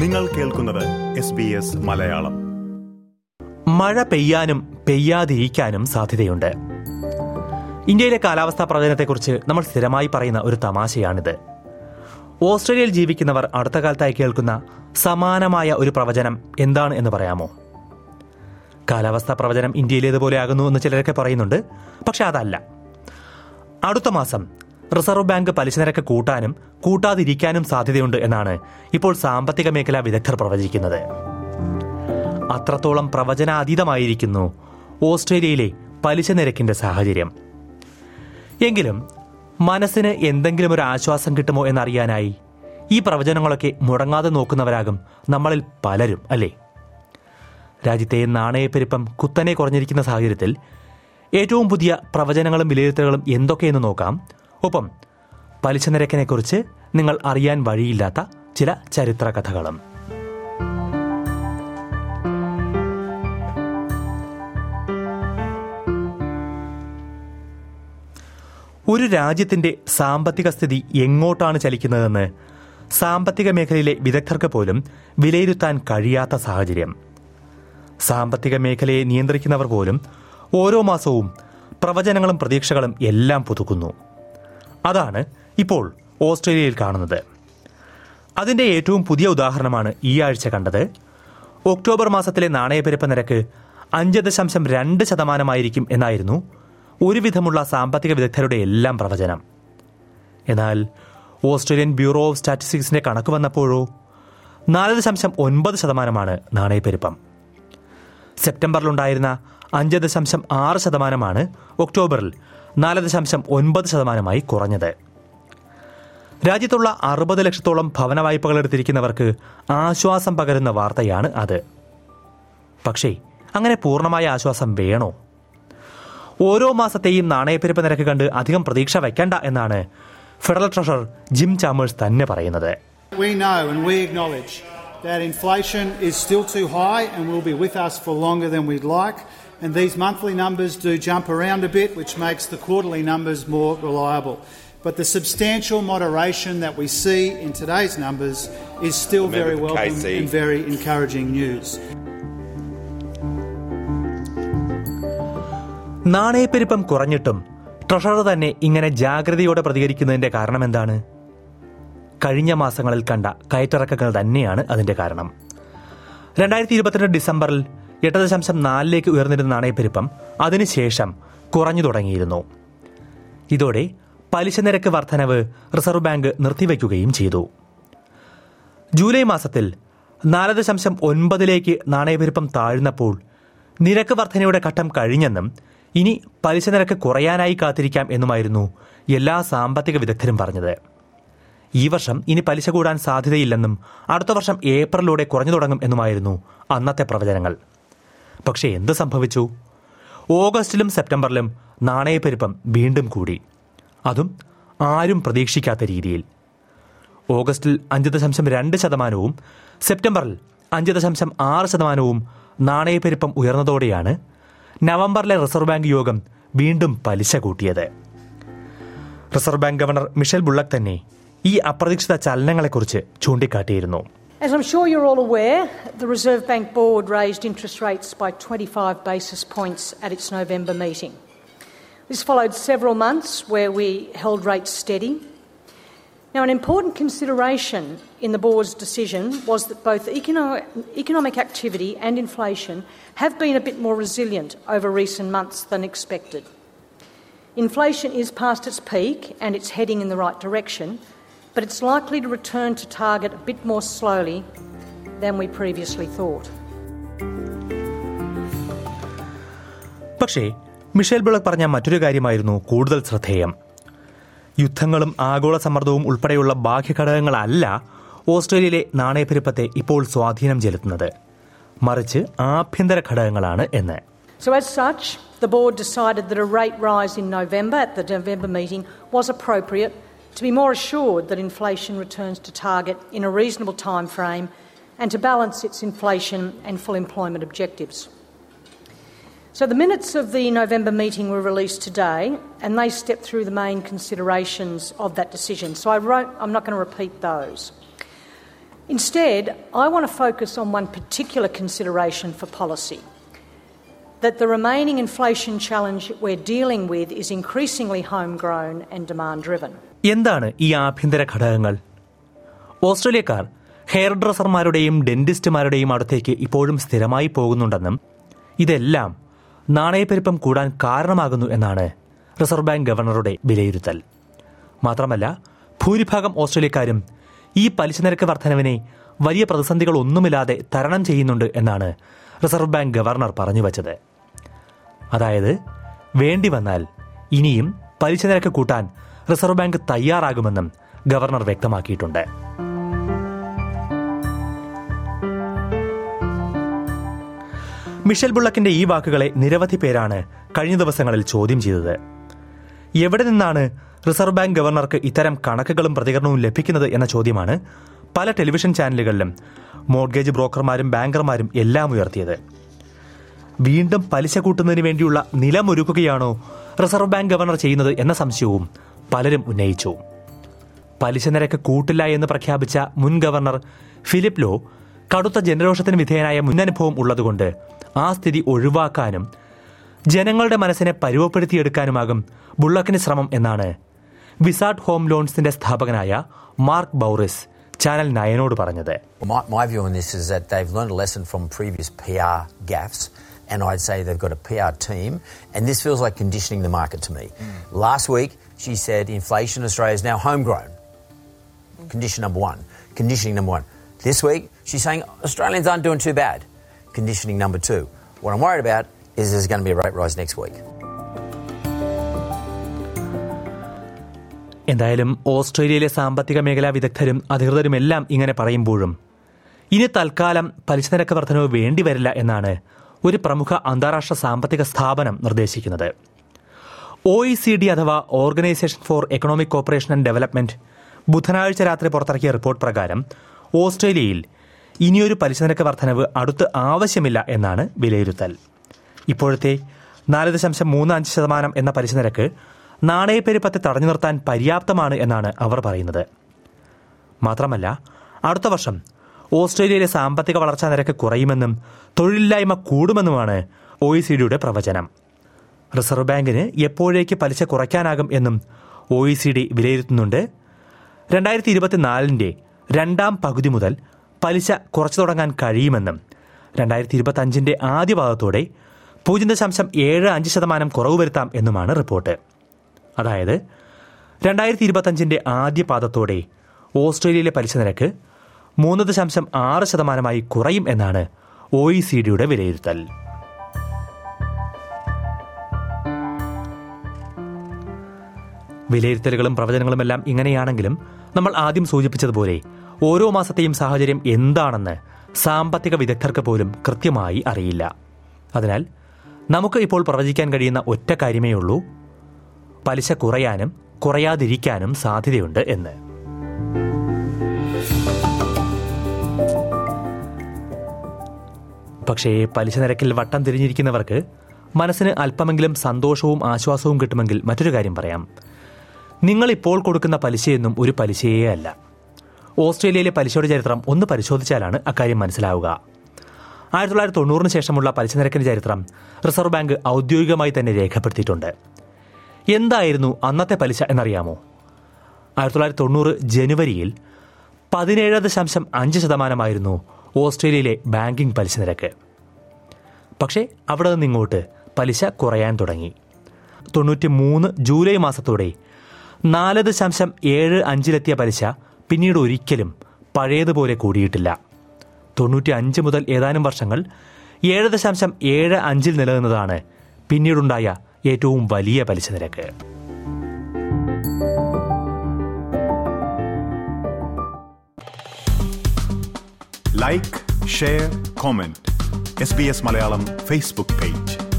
നിങ്ങൾ കേൾക്കുന്നത് SBS മലയാളം. മഴ പെയ്യാനും പെയ്യാതിരിക്കാനും സാധ്യതയുണ്ട്. ഇന്ത്യയിലെ കാലാവസ്ഥാ പ്രവചനത്തെക്കുറിച്ച് നമ്മൾ സ്ഥിരമായി പറയുന്ന ഒരു തമാശയാണിത്. ഓസ്ട്രേലിയയിൽ ജീവിക്കുന്നവർ അടുത്ത കാലത്തായി കേൾക്കുന്ന സമാനമായ ഒരു പ്രവചനം എന്താണ് എന്ന് പറയാമോ? കാലാവസ്ഥാ പ്രവചനം ഇന്ത്യയിലേതുപോലെ ആകുന്നു എന്ന് ചിലരൊക്കെ പറയുന്നുണ്ട്. പക്ഷെ അതല്ല. അടുത്ത മാസം റിസർവ് ബാങ്ക് പലിശ നിരക്ക് കൂട്ടാനും കൂട്ടാതിരിക്കാനും സാധ്യതയുണ്ട് എന്നാണ് ഇപ്പോൾ സാമ്പത്തിക മേഖലാ വിദഗ്ധർ പ്രവചിക്കുന്നത്. അത്രത്തോളം പ്രവചനാതീതമായിരിക്കുന്നു ഓസ്ട്രേലിയയിലെ പലിശ നിരക്കിന്റെ സാഹചര്യം. എങ്കിലും മനസ്സിന് എന്തെങ്കിലും ഒരു ആശ്വാസം കിട്ടുമോ എന്നറിയാനായി ഈ പ്രവചനങ്ങളൊക്കെ മുടങ്ങാതെ നോക്കുന്നവരാകും നമ്മളിൽ പലരും, അല്ലേ? രാജ്യത്തെ നാണയപ്പെരുപ്പം കുത്തനെ കുറഞ്ഞിരിക്കുന്ന സാഹചര്യത്തിൽ ഏറ്റവും പുതിയ പ്രവചനങ്ങളും വിലയിരുത്തലുകളും എന്തൊക്കെയെന്ന് നോക്കാം. ഒപ്പം പലിശ നിരക്കിനെക്കുറിച്ച് നിങ്ങൾ അറിയാൻ വഴിയില്ലാത്ത ചില ചരിത്ര കഥകളും. ഒരു രാജ്യത്തിന്റെ സാമ്പത്തിക സ്ഥിതി എങ്ങോട്ടാണ് ചലിക്കുന്നതെന്ന് സാമ്പത്തിക മേഖലയിലെ വിദഗ്ധർക്ക് പോലും വിലയിരുത്താൻ കഴിയാത്ത സാഹചര്യം. സാമ്പത്തിക മേഖലയെ നിയന്ത്രിക്കുന്നവർ പോലും ഓരോ മാസവും പ്രവചനങ്ങളും പ്രതീക്ഷകളും എല്ലാം പുതുക്കുന്നു. അതാണ് ഇപ്പോൾ ഓസ്ട്രേലിയയിൽ കാണുന്നത്. അതിൻ്റെ ഏറ്റവും പുതിയ ഉദാഹരണമാണ് ഈ ആഴ്ച കണ്ടത്. ഒക്ടോബർ മാസത്തിലെ നാണയപ്പെരുപ്പ നിരക്ക് 5.2% എന്നായിരുന്നു ഒരുവിധമുള്ള സാമ്പത്തിക വിദഗ്ധരുടെ എല്ലാം പ്രവചനം. എന്നാൽ ഓസ്ട്രേലിയൻ ബ്യൂറോ ഓഫ് സ്റ്റാറ്റിസ്റ്റിക്സിൻ്റെ കണക്ക് വന്നപ്പോഴോ 4.9% നാണയപ്പെരുപ്പം. സെപ്റ്റംബറിലുണ്ടായിരുന്ന 5.6% ഒക്ടോബറിൽ 4.9% കുറഞ്ഞത്. രാജ്യത്തുള്ള 60 ലക്ഷത്തോളം ഭവന വായ്പകൾ എടുത്തിരിക്കുന്നവർക്ക് ആശ്വാസം പകരുന്ന വാർത്തയാണ് അത്. പക്ഷേ അങ്ങനെ പൂർണ്ണമായ ആശ്വാസം വേണോ? ഓരോ മാസത്തെയും നാണയപ്പെരുപ്പ നിരക്ക് കണ്ട് അധികം പ്രതീക്ഷ വയ്ക്കണ്ട എന്നാണ് ഫെഡറൽ ട്രഷറർ ജിം ചാമേഴ്സ് തന്നെ പറയുന്നത്. We know and we acknowledge that inflation is still too high and will be with us for longer than we'd like. And these monthly numbers do jump around a bit, which makes the quarterly numbers more reliable. But the substantial moderation that we see in today's numbers is still very welcome and very encouraging news. നാണയപ്പെരുപ്പം കുറഞ്ഞിട്ടും treasurer തന്നെ ഇങ്ങനെ ജാഗ്രതയോടെ പ്രതികരിക്കുന്നതിന്റെ കാരണം എന്താണ്? കഴിഞ്ഞ മാസങ്ങളിൽ കണ്ട കയറ്റിറക്കങ്ങൾ തന്നെയാണ് അതിന്റെ കാരണം. 2022 ഡിസംബറിൽ 8.4% ഉയർന്നിരുന്ന നാണയപ്പെരുപ്പം അതിനുശേഷം കുറഞ്ഞു തുടങ്ങിയിരുന്നു. ഇതോടെ പലിശ നിരക്ക് വർധനവ് റിസർവ് ബാങ്ക് നിർത്തിവെക്കുകയും ചെയ്തു. ജൂലൈ മാസത്തിൽ 4.9% നാണയപ്പെരുപ്പം താഴ്ന്നപ്പോൾ നിരക്ക് വർധനയുടെ ഘട്ടം കഴിഞ്ഞെന്നും ഇനി പലിശ നിരക്ക് കുറയാനായി കാത്തിരിക്കാം എന്നുമായിരുന്നു എല്ലാ സാമ്പത്തിക വിദഗ്ധരും പറഞ്ഞത്. ഈ വർഷം ഇനി പലിശ കൂടാൻ സാധ്യതയില്ലെന്നും അടുത്ത വർഷം ഏപ്രിലോടെ കുറഞ്ഞു തുടങ്ങും എന്നുമായിരുന്നു അന്നത്തെ പ്രവചനങ്ങൾ. പക്ഷേ എന്ത് സംഭവിച്ചു? ഓഗസ്റ്റിലും സെപ്റ്റംബറിലും നാണയപ്പെരുപ്പം വീണ്ടും കൂടി, അതും ആരും പ്രതീക്ഷിക്കാത്ത രീതിയിൽ. ഓഗസ്റ്റിൽ 5.2%, സെപ്റ്റംബറിൽ 5.6% നാണയപ്പെരുപ്പം ഉയർന്നതോടെയാണ് നവംബറിലെ റിസർവ് ബാങ്ക് യോഗം വീണ്ടും പലിശ കൂട്ടിയത്. Reserve bank governor Michele Bullock തന്നെ ഈ അപ്രതീക്ഷിത ചലനങ്ങളെക്കുറിച്ച് ചൂണ്ടിക്കാട്ടിയിരുന്നു. As I'm sure you're all aware, the Reserve Bank Board raised interest rates by 25 basis points at its November meeting. This followed several months where we held rates steady. Now, an important consideration in the Board's decision was that both economic activity and inflation have been a bit more resilient over recent months than expected. Inflation is past its peak and it's heading in the right direction, but it's likely to return to target a bit more slowly than we previously thought. പക്ഷേ Michele Bullock പറഞ്ഞ മറ്റൊരു കാര്യമായിരുന്നു കൂടുതൽ ശ്രദ്ധേയം. യുദ്ധങ്ങളും ആഗോള സമ്മർദ്ദവും ഉൾപ്പെടെയുള്ള ബാഹ്യഘടകങ്ങളല്ല ഓസ്ട്രേലിയയിലെ നാണയപ്പെരുപ്പത്തെ ഇപ്പോൾ സ്വാധീനം ചെലുത്തുന്നത്, മറിച്ച് ആഭ്യന്തര ഘടകങ്ങളാണ് എന്ന്. So as such, the board decided that a rate rise in November at the November meeting was appropriate to be more assured that inflation returns to target in a reasonable time frame and to balance its inflation and full employment objectives. So the minutes of the November meeting were released today and they stepped through the main considerations of that decision. So I'm not going to repeat those. Instead, I want to focus on one particular consideration for policy, that the remaining inflation challenge we're dealing with is increasingly homegrown and demand-driven. എന്താണ് ഈ ആഭ്യന്തര ഘടകങ്ങൾ? ഓസ്ട്രേലിയക്കാർ hair ഡ്രസ്സർമാരുടെയും ഡെന്റിസ്റ്റുമാരുടെയും അടുത്തേക്ക് ഇപ്പോഴും സ്ഥിരമായി പോകുന്നുണ്ടെന്നും ഇതെല്ലാം നാണയപ്പെരുപ്പം കൂടാൻ കാരണമാകുന്നു എന്നാണ് റിസർവ് ബാങ്ക് ഗവർണറുടെ വിലയിരുത്തൽ. മാത്രമല്ല, ഭൂരിഭാഗം ഓസ്ട്രേലിയക്കാരും ഈ പലിശ നിരക്ക് വർധനവിനെ വലിയ പ്രതിസന്ധികളൊന്നുമില്ലാതെ തരണം ചെയ്യുന്നുണ്ട് എന്നാണ് റിസർവ് ബാങ്ക് ഗവർണർ പറഞ്ഞു വച്ചത്. അതായത്, വേണ്ടി വന്നാൽ ഇനിയും പലിശ നിരക്ക് കൂട്ടാൻ റിസർവ് ബാങ്ക് തയ്യാറാകുമെന്നും ഗവർണർ വ്യക്തമാക്കിയിട്ടുണ്ട്. മിഷേൽ ബുള്ളക്കിന്റെ ഈ വാക്കുകളെ നിരവധി പേരാണ് കഴിഞ്ഞ ദിവസങ്ങളിൽ ചോദ്യം ചെയ്തത്. എവിടെ നിന്നാണ് റിസർവ് ബാങ്ക് ഗവർണർക്ക് ഇത്തരം കണക്കുകളും പ്രതികരണവും ലഭിക്കുന്നത് എന്ന ചോദ്യമാണ് പല ടെലിവിഷൻ ചാനലുകളിലും മോർഗേജ് ബ്രോക്കർമാരും ബാങ്കർമാരും എല്ലാം ഉയർത്തിയത്. വീണ്ടും പലിശ കൂട്ടുന്നതിന് വേണ്ടിയുള്ള നിലമൊരുക്കുകയാണോ റിസർവ് ബാങ്ക് ഗവർണർ ചെയ്യുന്നത് എന്ന സംശയവും പലരും ഉന്നയിച്ചു. പലിശ നിരക്ക് കൂട്ടില്ല എന്ന് പ്രഖ്യാപിച്ച മുൻ ഗവർണർ ഫിലിപ്പ് ലോ കടുത്ത ജനരോഷത്തിന് വിധേയനായ മുന്നനുഭവം ഉള്ളതുകൊണ്ട് ആ സ്ഥിതി ഒഴിവാക്കാനും ജനങ്ങളുടെ മനസ്സിനെ പരുവപ്പെടുത്തിയെടുക്കാനുമാകും ബുള്ളക്കിന് ശ്രമം എന്നാണ് വിസാർഡ് ഹോം ലോൺസിന്റെ സ്ഥാപകനായ മാർക്ക് ബൗറിസ് ചാനൽ 9നോട് പറഞ്ഞത്. And I'd say they've got a PR team, and this feels like conditioning the market to me. Last week, she said inflation in Australia is now homegrown. Conditioning number one. This week, she's saying Australians aren't doing too bad. Conditioning number two. What I'm worried about is there's going to be a rate rise next week. എന്തായാലും ഓസ്ട്രേലിയയിലെ സാമ്പത്തിക മേഖലാ വിദഗ്ധരും അധികൃതരും എല്ലാം ഇങ്ങനെ പറയുമ്പോഴും ഇനി തൽക്കാലം പലിശ നിരക്ക് വർധനവ് വേണ്ടിവരില്ല എന്നാണ് ഒരു പ്രമുഖ അന്താരാഷ്ട്ര സാമ്പത്തിക സ്ഥാപനം നിർദ്ദേശിക്കുന്നത്. OECD അഥവാ Organisation for Economic Cooperation and Development ബുധനാഴ്ച രാത്രി പുറത്തിറക്കിയ റിപ്പോർട്ട് പ്രകാരം ഓസ്ട്രേലിയയിൽ ഇനിയൊരു പലിശ നിരക്ക് വർധനവ് അടുത്ത് ആവശ്യമില്ല എന്നാണ് വിലയിരുത്തൽ. ഇപ്പോഴത്തെ 4.35% എന്ന പലിശ നിരക്ക് നാണയപ്പെരുപ്പത്തെ തടഞ്ഞു നിർത്താൻ പര്യാപ്തമാണ് എന്നാണ് അവർ പറയുന്നത്. മാത്രമല്ല, അടുത്ത വർഷം ഓസ്ട്രേലിയയിലെ സാമ്പത്തിക വളർച്ചാ നിരക്ക് കുറയുമെന്നും തൊഴിലില്ലായ്മ കൂടുമെന്നുമാണ് OECD പ്രവചനം. റിസർവ് ബാങ്കിന് എപ്പോഴേക്ക് പലിശ കുറയ്ക്കാനാകും എന്നും OECD വിലയിരുത്തുന്നുണ്ട്. 2024 രണ്ടാം പകുതി മുതൽ പലിശ കുറച്ചു തുടങ്ങാൻ കഴിയുമെന്നും 2025 ആദ്യ പാദത്തോടെ 0.75% കുറവ് വരുത്താം എന്നുമാണ് റിപ്പോർട്ട്. അതായത്, 2025 ആദ്യ പാദത്തോടെ ഓസ്ട്രേലിയയിലെ പലിശ നിരക്ക് 3.6% കുറയും എന്നാണ് OECD വിലയിരുത്തൽ. വിലയിരുത്തലുകളും പ്രവചനങ്ങളുമെല്ലാം ഇങ്ങനെയാണെങ്കിലും നമ്മൾ ആദ്യം സൂചിപ്പിച്ചതുപോലെ ഓരോ മാസത്തെയും സാഹചര്യം എന്താണെന്ന് സാമ്പത്തിക വിദഗ്ധർക്ക് പോലും കൃത്യമായി അറിയില്ല. അതിനാൽ നമുക്ക് ഇപ്പോൾ പ്രവചിക്കാൻ കഴിയുന്ന ഒറ്റ കാര്യമേ ഉള്ളൂ, പലിശ കുറയാനും കുറയാതിരിക്കാനും സാധ്യതയുണ്ട് എന്ന്. പക്ഷേ പലിശ നിരക്കിൽ വട്ടം തിരിഞ്ഞിരിക്കുന്നവർക്ക് മനസ്സിന് അല്പമെങ്കിലും സന്തോഷവും ആശ്വാസവും കിട്ടുമെങ്കിൽ മറ്റൊരു കാര്യം പറയാം. നിങ്ങളിപ്പോൾ കൊടുക്കുന്ന പലിശയൊന്നും ഒരു പലിശയേ അല്ല. ഓസ്ട്രേലിയയിലെ പലിശയുടെ ചരിത്രം ഒന്ന് പരിശോധിച്ചാലാണ് അക്കാര്യം മനസ്സിലാവുക. 1990 ശേഷമുള്ള പലിശ നിരക്കിൻ്റെ ചരിത്രം റിസർവ് ബാങ്ക് ഔദ്യോഗികമായി തന്നെ രേഖപ്പെടുത്തിയിട്ടുണ്ട്. എന്തായിരുന്നു അന്നത്തെ പലിശ എന്നറിയാമോ? 1990 ജനുവരിയിൽ 17.5% ഓസ്ട്രേലിയയിലെ ബാങ്കിംഗ് പലിശ നിരക്ക്. പക്ഷേ അവിടെ നിന്നിങ്ങോട്ട് പലിശ കുറയാൻ തുടങ്ങി. 93 ജൂലൈ മാസത്തോടെ 4.75% പലിശ പിന്നീട് ഒരിക്കലും പഴയതുപോലെ കൂടിയിട്ടില്ല. 95 മുതൽ ഏതാനും വർഷങ്ങൾ 7.75 നിലനിന്നതാണ് പിന്നീടുണ്ടായ ഏറ്റവും വലിയ പലിശ നിരക്ക്. Like, share, comment. SBS Malayalam Facebook page.